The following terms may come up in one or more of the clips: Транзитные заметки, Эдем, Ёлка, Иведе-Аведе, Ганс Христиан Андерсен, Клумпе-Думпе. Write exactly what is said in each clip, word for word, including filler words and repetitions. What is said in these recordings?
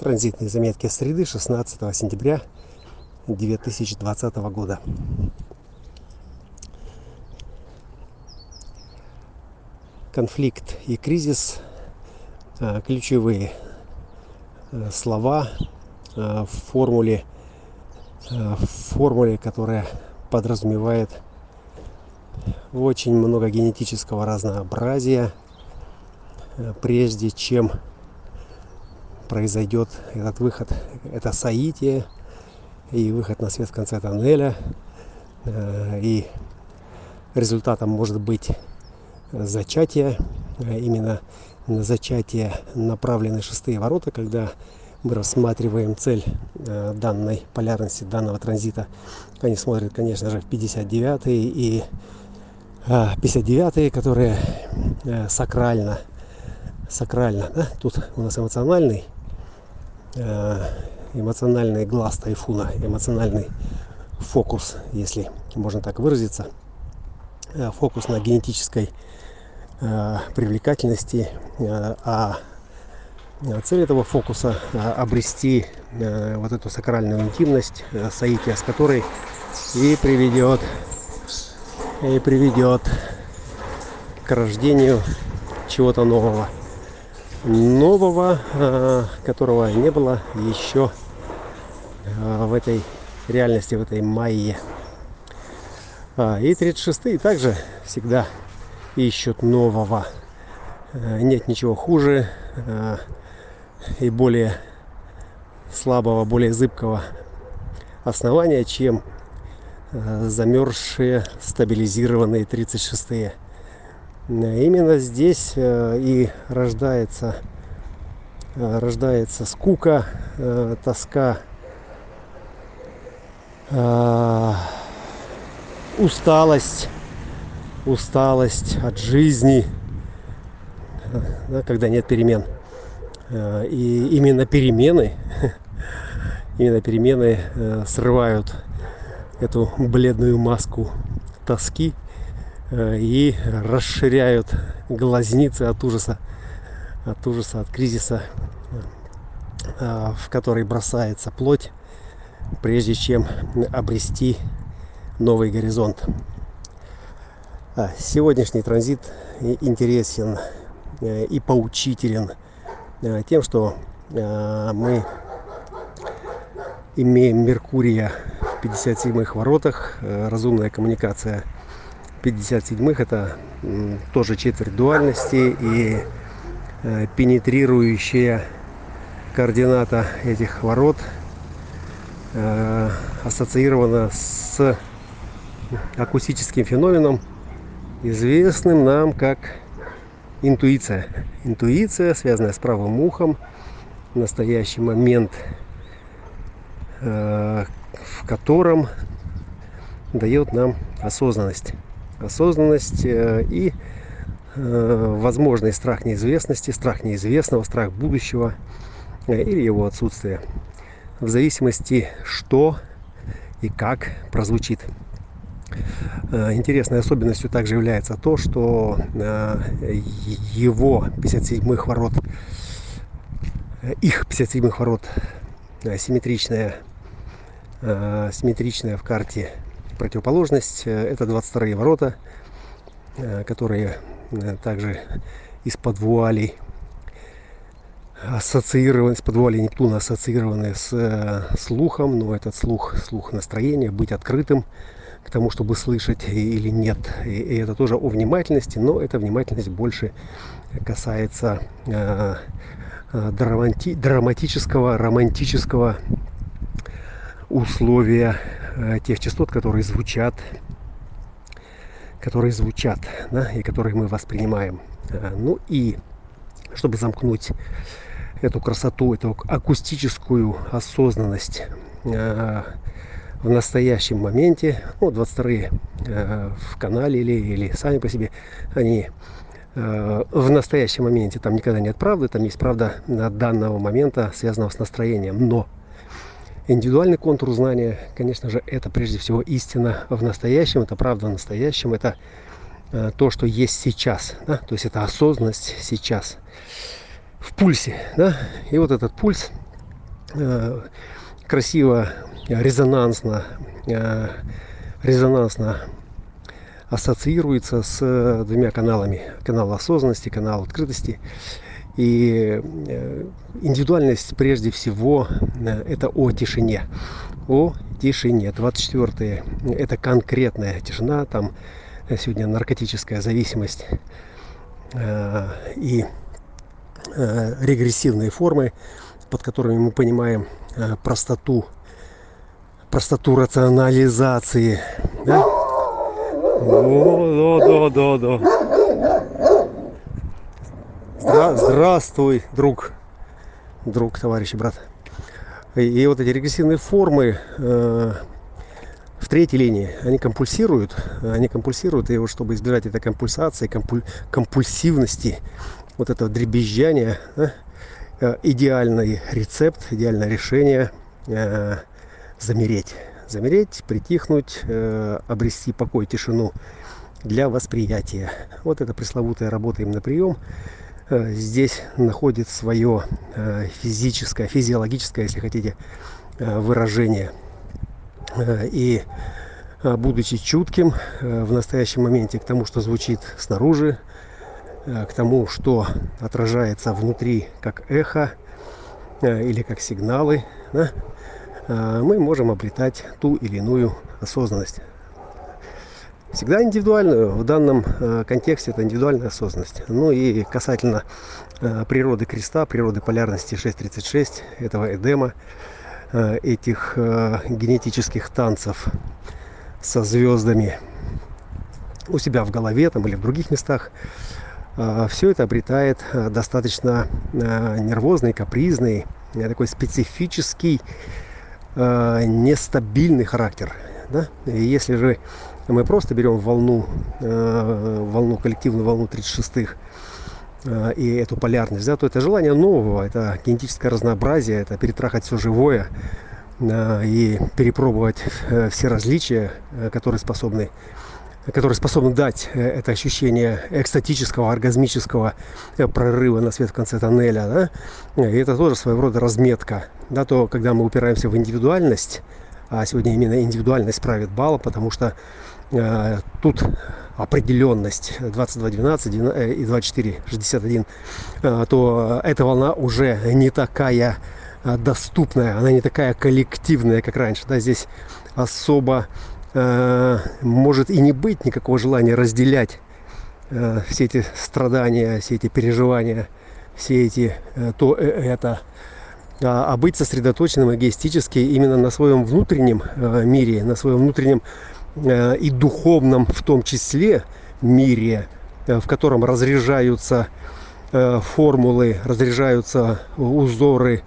Транзитные заметки среды, шестнадцатого сентября две тысячи двадцатого года. Конфликт и кризис – ключевые слова в формуле, в формуле, которая подразумевает очень много генетического разнообразия, прежде чем произойдет этот выход, это соитие и выход на свет в конце тоннеля. И результатом может быть зачатие. Именно на зачатие направлены шестые ворота, когда мы рассматриваем цель данной полярности, данного транзита. Они смотрят, конечно же, в пятьдесят девятые и пятьдесят девятые, которые сакрально, сакрально, да? Тут у нас эмоциональный эмоциональный глаз тайфуна, эмоциональный фокус, если можно так выразиться, фокус на генетической э, привлекательности, э, а цель этого фокуса э, обрести э, вот эту сакральную интимность, э, соитие с которой и приведет, и приведет к рождению чего-то нового, нового, э, которого не было еще э, в этой реальности, в этой майе. И тридцать шестые также всегда ищут нового. Нет ничего хуже и более слабого, более зыбкого основания, чем замерзшие, стабилизированные тридцать шестые. Именно здесь и рождается, рождается скука, тоска, усталость, усталость от жизни, да, когда нет перемен. И именно перемены, именно перемены срывают эту бледную маску тоски и расширяют глазницы от ужаса, от ужаса, от кризиса, в который бросается плоть, прежде чем обрести новый горизонт. Сегодняшний транзит интересен и поучителен тем, что мы имеем Меркурия в пятьдесят седьмых воротах, разумная коммуникация пятьдесят седьмых, это тоже четверть дуальности, и пенетрирующая координата этих ворот ассоциирована с акустическим феноменом, известным нам как интуиция. Интуиция, связанная с правым ухом, настоящий момент, э, в котором дает нам осознанность. Осознанность э, и э, возможный страх неизвестности, страх неизвестного, страх будущего э, или его отсутствие, в зависимости, что и как прозвучит. Интересной особенностью также является то, что его пятьдесят седьмых ворот, их пятьдесят седьмых ворот симметричная, симметричная в карте противоположность. Это двадцать вторые ворота, которые также из-под вуалей ассоциированы, с под вуалей Нептуна ассоциированы с слухом, но этот слух, слух настроения, быть открытым к тому, чтобы слышать или нет. И это тоже о внимательности, но эта внимательность больше касается э, драмати, драматического, романтического условия э, тех частот, которые звучат, которые звучат, да, и которые мы воспринимаем. Ну и чтобы замкнуть эту красоту, эту акустическую осознанность э, в настоящем моменте, ну, двадцать вторые э, в канале или, или сами по себе, они э, в настоящем моменте, там никогда нет правды, там есть правда данного момента, связанного с настроением. Но индивидуальный контур знания, конечно же, это прежде всего истина в настоящем, это правда в настоящем, это э, то, что есть сейчас, да? То есть это осознанность сейчас, в пульсе. Да? И вот этот пульс красиво, резонансно, резонансно ассоциируется с двумя каналами. Канал осознанности, канал открытости. И индивидуальность, прежде всего, это о тишине. О тишине. двадцать четвёртое это конкретная тишина. Там сегодня наркотическая зависимость и регрессивные формы, под которыми мы понимаем простоту, простоту рационализации. Да? О, да, да, да, да. Здра здравствуй, друг, друг, товарищ и брат. И, и вот эти регрессивные формы э, в третьей линии, они компульсируют, они компульсируют, и вот чтобы избежать этой компульсации, компуль компульсивности, вот этого дребезжания, да? Идеальный рецепт, идеальное решение э, замереть. Замереть, притихнуть, э, обрести покой, тишину для восприятия. Вот эта пресловутая работа им на прием. Э, здесь находит свое э, физическое, физиологическое, если хотите, э, выражение. Э, и э, будучи чутким э, в настоящем моменте к тому, что звучит снаружи, к тому, что отражается внутри как эхо или как сигналы, да, мы можем обретать ту или иную осознанность. Всегда индивидуальную, в данном контексте это индивидуальная осознанность. Ну и касательно природы креста, природы полярности шесть тридцать шесть, этого Эдема, этих генетических танцев со звездами у себя в голове там, или в других местах, все это обретает достаточно нервозный, капризный, такой специфический, нестабильный характер. Да? И если же мы просто берем волну, волну коллективную волну тридцать шестых и эту полярность, да, то это желание нового, это генетическое разнообразие, это перетрахать все живое и перепробовать все различия, которые способны которые способны дать это ощущение экстатического, оргазмического прорыва на свет в конце тоннеля. Да? И это тоже своего рода разметка. Да, то, когда мы упираемся в индивидуальность, а сегодня именно индивидуальность правит балл, потому что э, тут определенность двадцать два двенадцать и двадцать четыре шестьдесят один, э, то эта волна уже не такая доступная, она не такая коллективная, как раньше. Да? Здесь особо может и не быть никакого желания разделять все эти страдания, все эти переживания, все эти то это, а быть сосредоточенным эгоистически именно на своем внутреннем мире, на своем внутреннем и духовном в том числе мире, в котором разряжаются формулы, разряжаются узоры,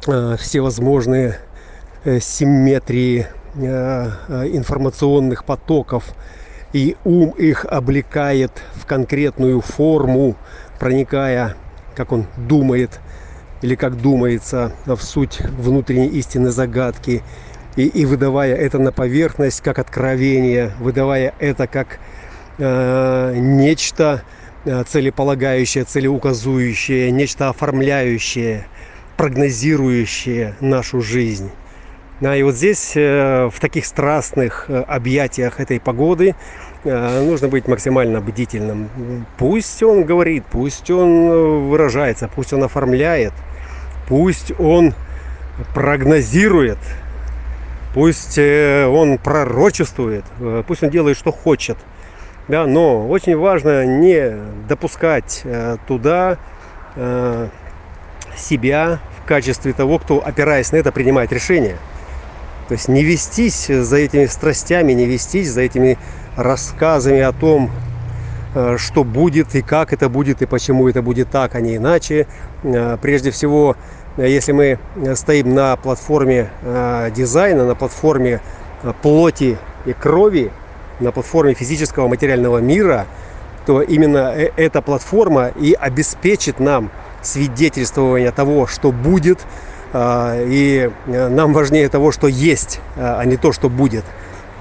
всевозможные симметрии информационных потоков, и ум их облекает в конкретную форму, проникая, как он думает или как думается, в суть внутренней истины загадки, и, и выдавая это на поверхность как откровение, выдавая это как э, нечто целеполагающее, целеуказующее, нечто оформляющее, прогнозирующее нашу жизнь. И вот здесь, в таких страстных объятиях этой погоды, нужно быть максимально бдительным. Пусть он говорит, пусть он выражается, пусть он оформляет, пусть он прогнозирует, пусть он пророчествует, пусть он делает, что хочет. Да, но очень важно не допускать туда себя в качестве того, кто, опираясь на это, принимает решение. То есть не вестись за этими страстями, не вестись за этими рассказами о том, что будет и как это будет, и почему это будет так, а не иначе. Прежде всего, если мы стоим на платформе дизайна, на платформе плоти и крови, на платформе физического материального мира, то именно эта платформа и обеспечит нам свидетельствование того, что будет, и нам важнее того, что есть, а не то, что будет.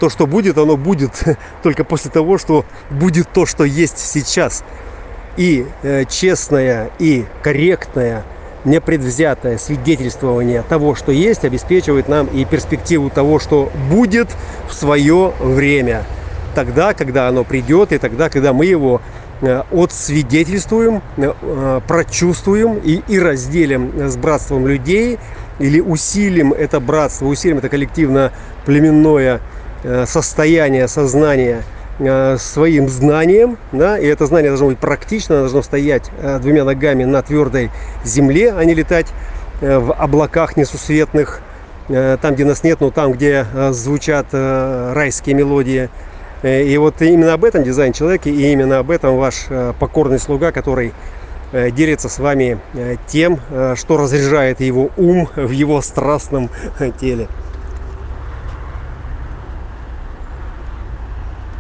То, что будет, оно будет только после того, что будет то, что есть сейчас. И честное, и корректное, непредвзятое свидетельствование того, что есть, обеспечивает нам и перспективу того, что будет в свое время. Тогда, когда оно придет, и тогда, когда мы его отсвидетельствуем, прочувствуем и, и разделим с братством людей, или усилим это братство, усилим это коллективно-племенное состояние, сознание своим знанием, да, и это знание должно быть практично, должно стоять двумя ногами на твердой земле, а не летать в облаках несусветных, там, где нас нет, но там, где звучат райские мелодии. И вот именно об этом дизайн человека, и именно об этом ваш покорный слуга, который делится с вами тем, что разряжает его ум в его страстном теле.